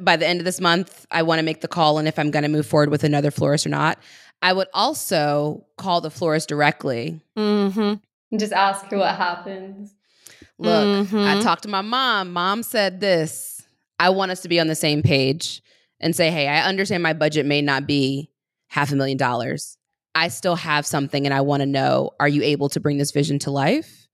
By the end of this month, I want to make the call on if I'm going to move forward with another florist or not. I would also call the florist directly. And just ask her what happens. Look, I talked to my mom. Mom said this. I want us to be on the same page and say, hey, I understand my budget may not be $500,000. I still have something and I want to know, are you able to bring this vision to life?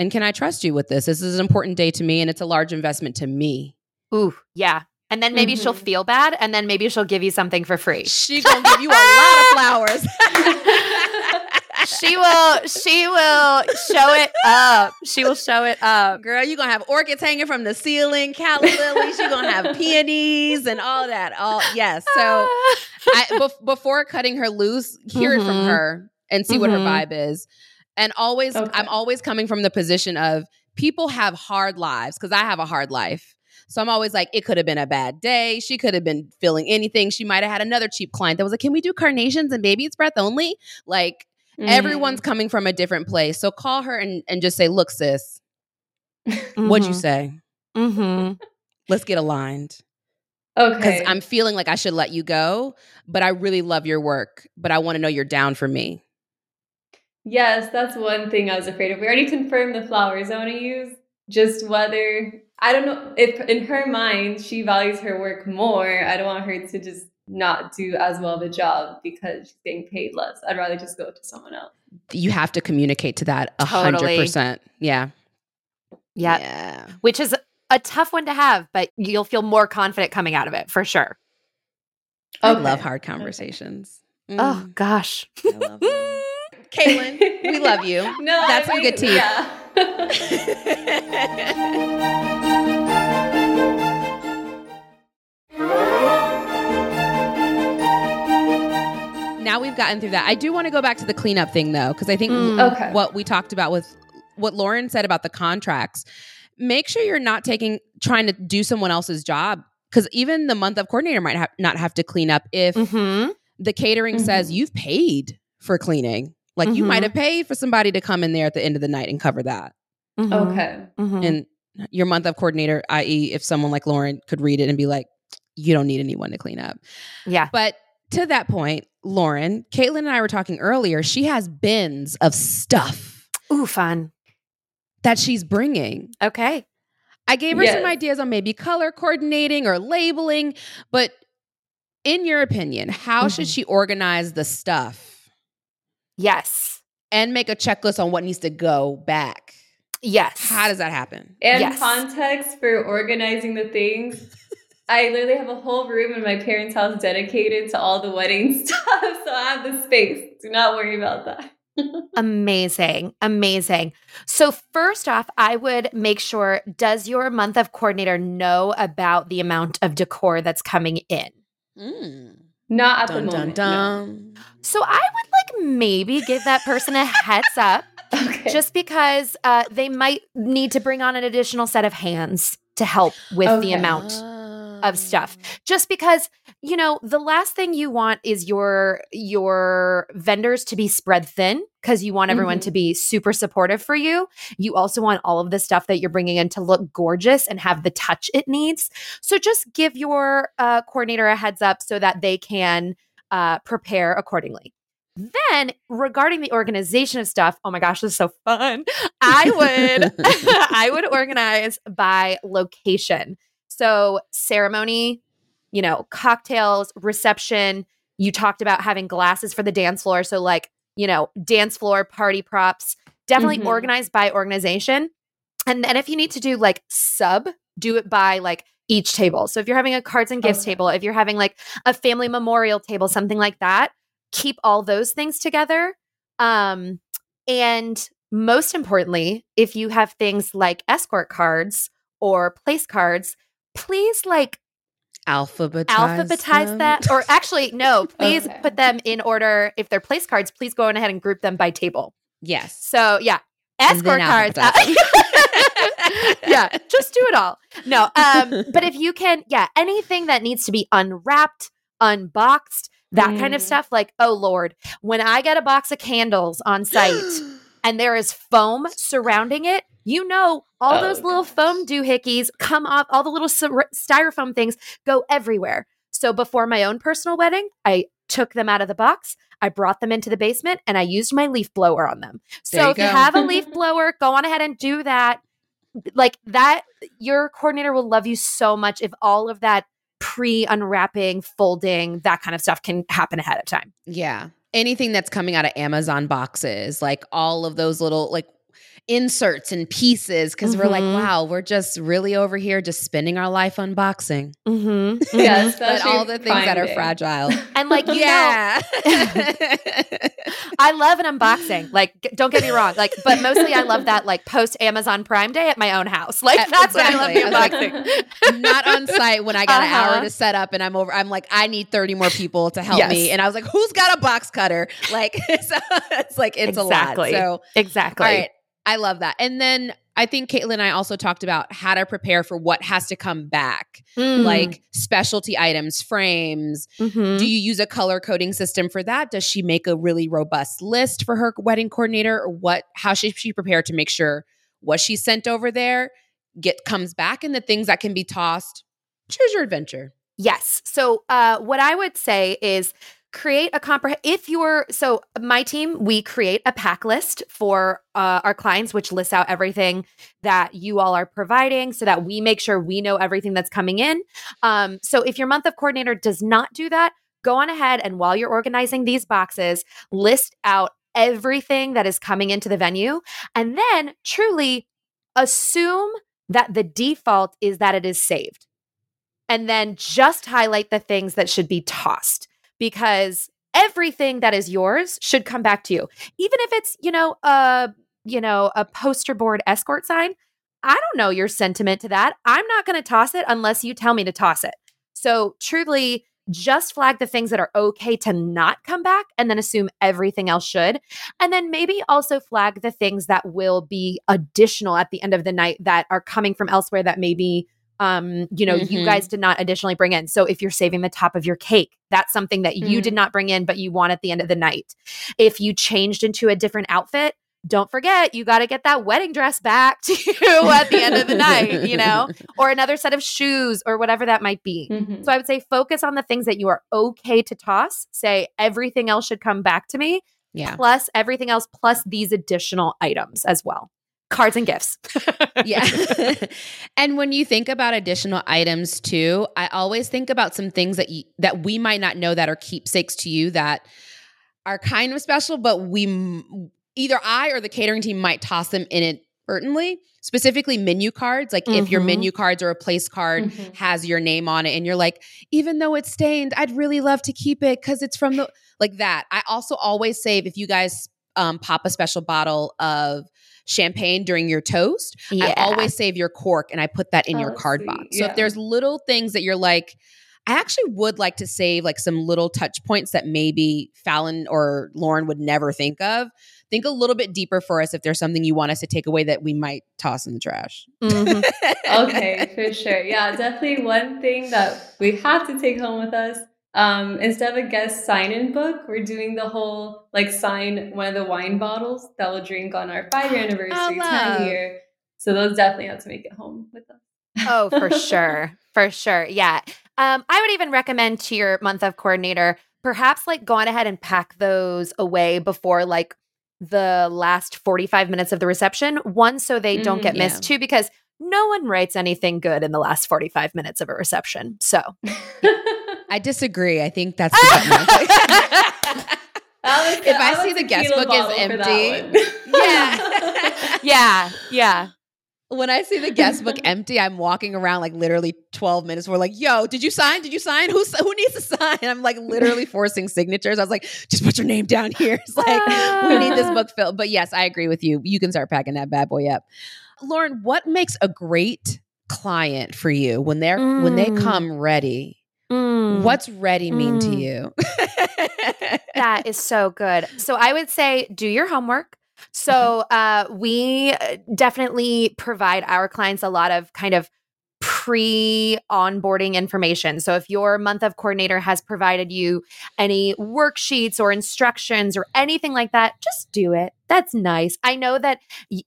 And can I trust you with this? This is an important day to me and it's a large investment to me. Ooh, yeah. And then maybe she'll feel bad and then maybe she'll give you something for free. She's going to give you a lot of flowers. She will show it up. She will show it up. Girl, you're going to have orchids hanging from the ceiling, calla lilies. You're going to have peonies and all that. Yes. So before cutting her loose, hear it from her and see what her vibe is. And always, I'm always coming from the position of people have hard lives because I have a hard life. So I'm always like, it could have been a bad day. She could have been feeling anything. She might have had another cheap client that was like, can we do carnations and baby's breath only? Like, everyone's coming from a different place. So call her and just say, look, sis, what'd you say? Let's get aligned. Okay. Because I'm feeling like I should let you go, but I really love your work, but I want to know you're down for me. Yes, that's one thing I was afraid of. We already confirmed the flowers I want to use, just whether I don't know if in her mind she values her work more. I don't want her to just not do as well of a job because she's getting paid less. I'd rather just go to someone else. You have to communicate to that 100%. Yeah. Yep. Yeah. Which is a tough one to have, but you'll feel more confident coming out of it for sure. I love hard conversations. Okay. Oh, gosh. I love them. Kaitlyn, we love you. No, that's some good tea. Now we've gotten through that. I do want to go back to the cleanup thing, though, because I think what we talked about with what Lauren said about the contracts, make sure you're not trying to do someone else's job, because even the month of coordinator might not have to clean up if the catering says you've paid for cleaning. Like you might have paid for somebody to come in there at the end of the night and cover that. Mm-hmm. Okay. Mm-hmm. And your month of coordinator, i.e. if someone like Lauren could read it and be like, you don't need anyone to clean up. Yeah. But to that point, Lauren, Kaitlyn and I were talking earlier, she has bins of stuff. Ooh, fun. That she's bringing. Okay. I gave her some ideas on maybe color coordinating or labeling, but in your opinion, how should she organize the stuff? Yes. And make a checklist on what needs to go back. Yes. How does that happen? And context for organizing the things. I literally have a whole room in my parents' house dedicated to all the wedding stuff, so I have the space. Do not worry about that. Amazing. Amazing. So first off, I would make sure, does your month of coordinator know about the amount of decor that's coming in? Not at the moment. No. So I would maybe give that person a heads up just because they might need to bring on an additional set of hands to help with the amount of stuff, just because the last thing you want is your vendors to be spread thin, because you want everyone to be super supportive for you. You also want all of the stuff that you're bringing in to look gorgeous and have the touch it needs. So just give your coordinator a heads up so that they can prepare accordingly. Then regarding the organization of stuff, oh my gosh, this is so fun. I would organize by location. So ceremony, cocktails, reception. You talked about having glasses for the dance floor. So dance floor, party props, definitely organized by organization. And then if you need to do do it by each table. So if you're having a cards and gifts table, if you're having a family memorial table, something like that, keep all those things together. And most importantly, if you have things like escort cards or place cards, please alphabetize that. Or actually, no, please put them in order. If they're place cards, please go on ahead and group them by table. Yes. So escort cards. Yeah, just do it all. No, but if you can, anything that needs to be unwrapped, unboxed, that kind of stuff. Oh Lord, when I get a box of candles on site and there is foam surrounding it, all those little foam doohickeys come off, all the little styrofoam things go everywhere. So before my own personal wedding, I took them out of the box, I brought them into the basement, and I used my leaf blower on them. So if you have a leaf blower, go on ahead and do that. That, your coordinator will love you so much if all of that pre-unwrapping, folding, that kind of stuff can happen ahead of time. Yeah. Anything that's coming out of Amazon boxes, all of those little, inserts and pieces, because we're wow, we're just really over here just spending our life unboxing. Mm-hmm. Yes, but all the things that are fragile. And I love an unboxing. Don't get me wrong. But mostly I love that post Amazon Prime Day at my own house. That's exactly what I love, the unboxing. Not on site when I got an hour to set up and I'm over. I'm I need 30 more people to help me. And I was who's got a box cutter? So it's exactly. A lot. So exactly. All right. I love that. And then I think Kaitlyn and I also talked about how to prepare for what has to come back, specialty items, frames. Mm-hmm. Do you use a color coding system for that? Does she make a really robust list for her wedding coordinator? Or how should she prepare to make sure what she sent over there comes back, and the things that can be tossed? Choose your adventure. Yes. So what I would say is Create a so my team, we create a pack list for our clients, which lists out everything that you all are providing so that we make sure we know everything that's coming in. So if your month of coordinator does not do that, go on ahead and while you're organizing these boxes, list out everything that is coming into the venue. And then truly assume that the default is that it is saved. And then just highlight the things that should be tossed, because everything that is yours should come back to you. Even if it's, a poster board escort sign, I don't know your sentiment to that. I'm not going to toss it unless you tell me to toss it. So truly, just flag the things that are okay to not come back and then assume everything else should. And then maybe also flag the things that will be additional at the end of the night that are coming from elsewhere that maybe, you guys did not additionally bring in. So if you're saving the top of your cake, that's something that you did not bring in, but you want at the end of the night. If you changed into a different outfit, don't forget, you got to get that wedding dress back to you at the end of the night, or another set of shoes or whatever that might be. Mm-hmm. So I would say focus on the things that you are okay to toss. Say everything else should come back to me, plus everything else, plus these additional items as well. Cards and gifts. Yeah. And when you think about additional items too, I always think about some things that we might not know that are keepsakes to you that are kind of special, but either I or the catering team might toss them inadvertently, specifically menu cards. Like if your menu cards or a place card has your name on it and you're like, even though it's stained, I'd really love to keep it because it's from like that. I also always save, if you guys pop a special bottle of champagne during your toast, I always save your cork and I put that in your card box. So if there's little things that you're like, I actually would like to save like some little touch points that maybe Fallon or Lauren would never think of. Think a little bit deeper for us if there's something you want us to take away that we might toss in the trash. Okay, for sure. Yeah, definitely one thing that we have to take home with us. Instead of a guest sign-in book, we're doing the whole sign one of the wine bottles that we'll drink on our 5-year anniversary, 10-year. So those definitely have to make it home with us. Oh, for sure. For sure. Yeah. I would even recommend to your month of coordinator, perhaps go on ahead and pack those away before the last 45 minutes of the reception. One, so they don't get missed. Two, because no one writes anything good in the last 45 minutes of a reception. So I disagree. I think that's if I see the guest book is empty. Yeah. When I see the guest book empty, I'm walking around literally 12 minutes. We're like, yo, did you sign? Who needs to sign? I'm literally forcing signatures. I was like, just put your name down here. It's we need this book filled. But yes, I agree with you. You can start packing that bad boy up. Lauren, what makes a great client for you when they're when they come ready? What's ready mean to you? That is so good. So I would say do your homework. So we definitely provide our clients a lot of kind of pre-onboarding information. So if your month of coordinator has provided you any worksheets or instructions or anything like that, just do it. That's nice. I know that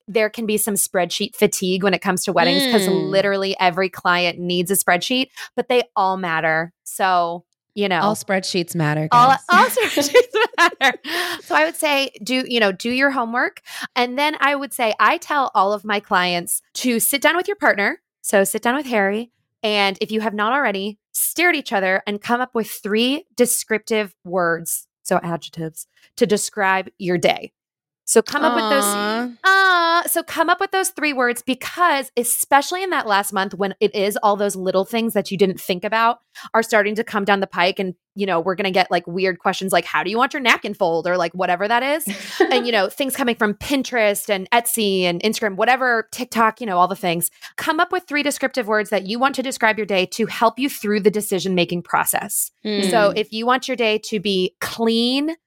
there can be some spreadsheet fatigue when it comes to weddings because literally every client needs a spreadsheet, but they all matter. So, all spreadsheets matter, guys. All spreadsheets matter. So I would say do your homework. And then I would say I tell all of my clients to sit down with your partner. So sit down with Harry, and if you have not already, stare at each other and come up with 3 descriptive words, so adjectives, to describe your day. So come up with those. So come up with those 3 words, because especially in that last month when it is all those little things that you didn't think about are starting to come down the pike, and we're gonna get weird questions like, how do you want your napkin fold, or whatever that is, and things coming from Pinterest and Etsy and Instagram, whatever, TikTok, all the things. Come up with 3 descriptive words that you want to describe your day to help you through the decision making process. So if you want your day to be clean,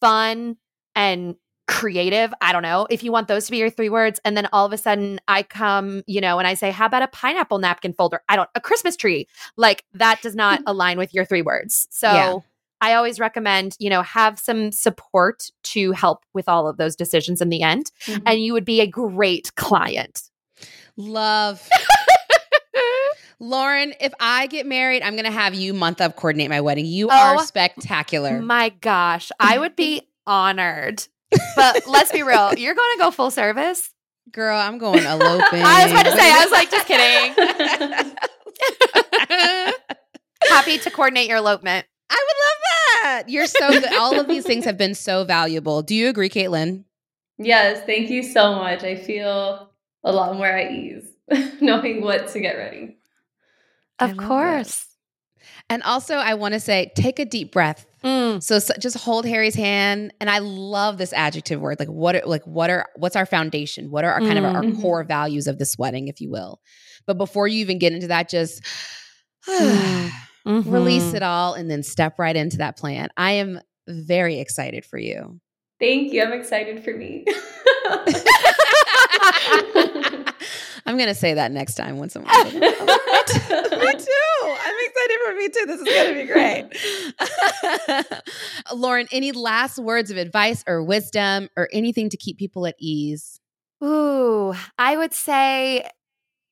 fun, and creative, I don't know, if you want those to be your 3 words, and then all of a sudden I come, and I say, how about a pineapple napkin folder? A Christmas tree. That does not align with your 3 words. So I always recommend, have some support to help with all of those decisions in the end. And you would be a great client. Love. Lauren, if I get married, I'm going to have you month of coordinate my wedding. You are spectacular. My gosh. I would be honored. But let's be real. You're going to go full service? Girl, I'm going eloping. I was about to say, I was like, just kidding. Happy to coordinate your elopement. I would love that. You're so good. All of these things have been so valuable. Do you agree, Kaitlyn? Yes. Thank you so much. I feel a lot more at ease knowing what to get ready. Of course. That. And also, I want to say, take a deep breath. So just hold Harry's hand. And I love this adjective word. Like, what's our foundation? What are our kind of our core values of this wedding, if you will? But before you even get into that, just release it all and then step right into that plan. I am very excited for you. Thank you. I'm excited for me. I'm going to say that next time when someone says, oh, me too. I'm excited for me too. This is going to be great. Lauren, any last words of advice or wisdom or anything to keep people at ease? Ooh, I would say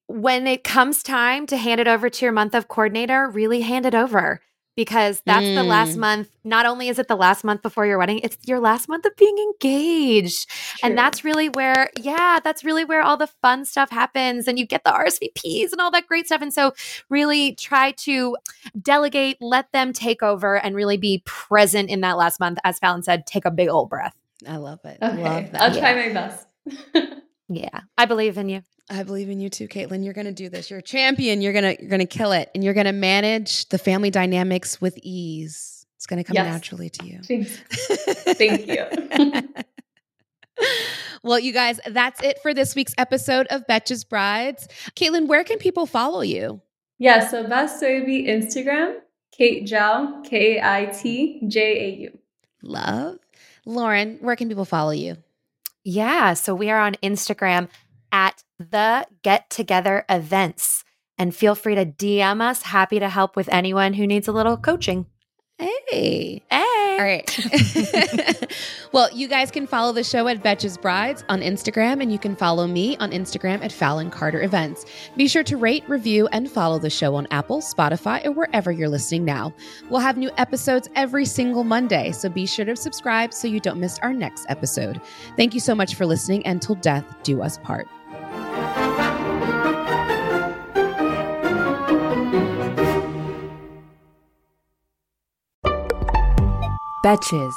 when it comes time to hand it over to your month of coordinator, really hand it over. Because that's the last month. Not only is it the last month before your wedding, it's your last month of being engaged. True. And that's really where, all the fun stuff happens and you get the RSVPs and all that great stuff. And so really try to delegate, let them take over and really be present in that last month. As Fallon said, take a big old breath. I love it. Okay. Love that. I'll try my best. Yeah. I believe in you. I believe in you too, Kaitlyn. You're going to do this. You're a champion. You're going to kill it. And you're going to manage the family dynamics with ease. It's going to come naturally to you. Thank you. Well, you guys, that's it for this week's episode of Betches Brides. Kaitlyn, where can people follow you? Yeah, so best would be Instagram, Kit Jau, Kitjau. Love. Lauren, where can people follow you? Yeah, so we are on Instagram at the Get Together Events. And feel free to DM us. Happy to help with anyone who needs a little coaching. Hey. All right. Well, you guys can follow the show at Betches Brides on Instagram, and you can follow me on Instagram at Fallon Carter Events. Be sure to rate, review, and follow the show on Apple, Spotify, or wherever you're listening now. We'll have new episodes every single Monday, so be sure to subscribe so you don't miss our next episode. Thank you so much for listening, and till death do us part. Betches.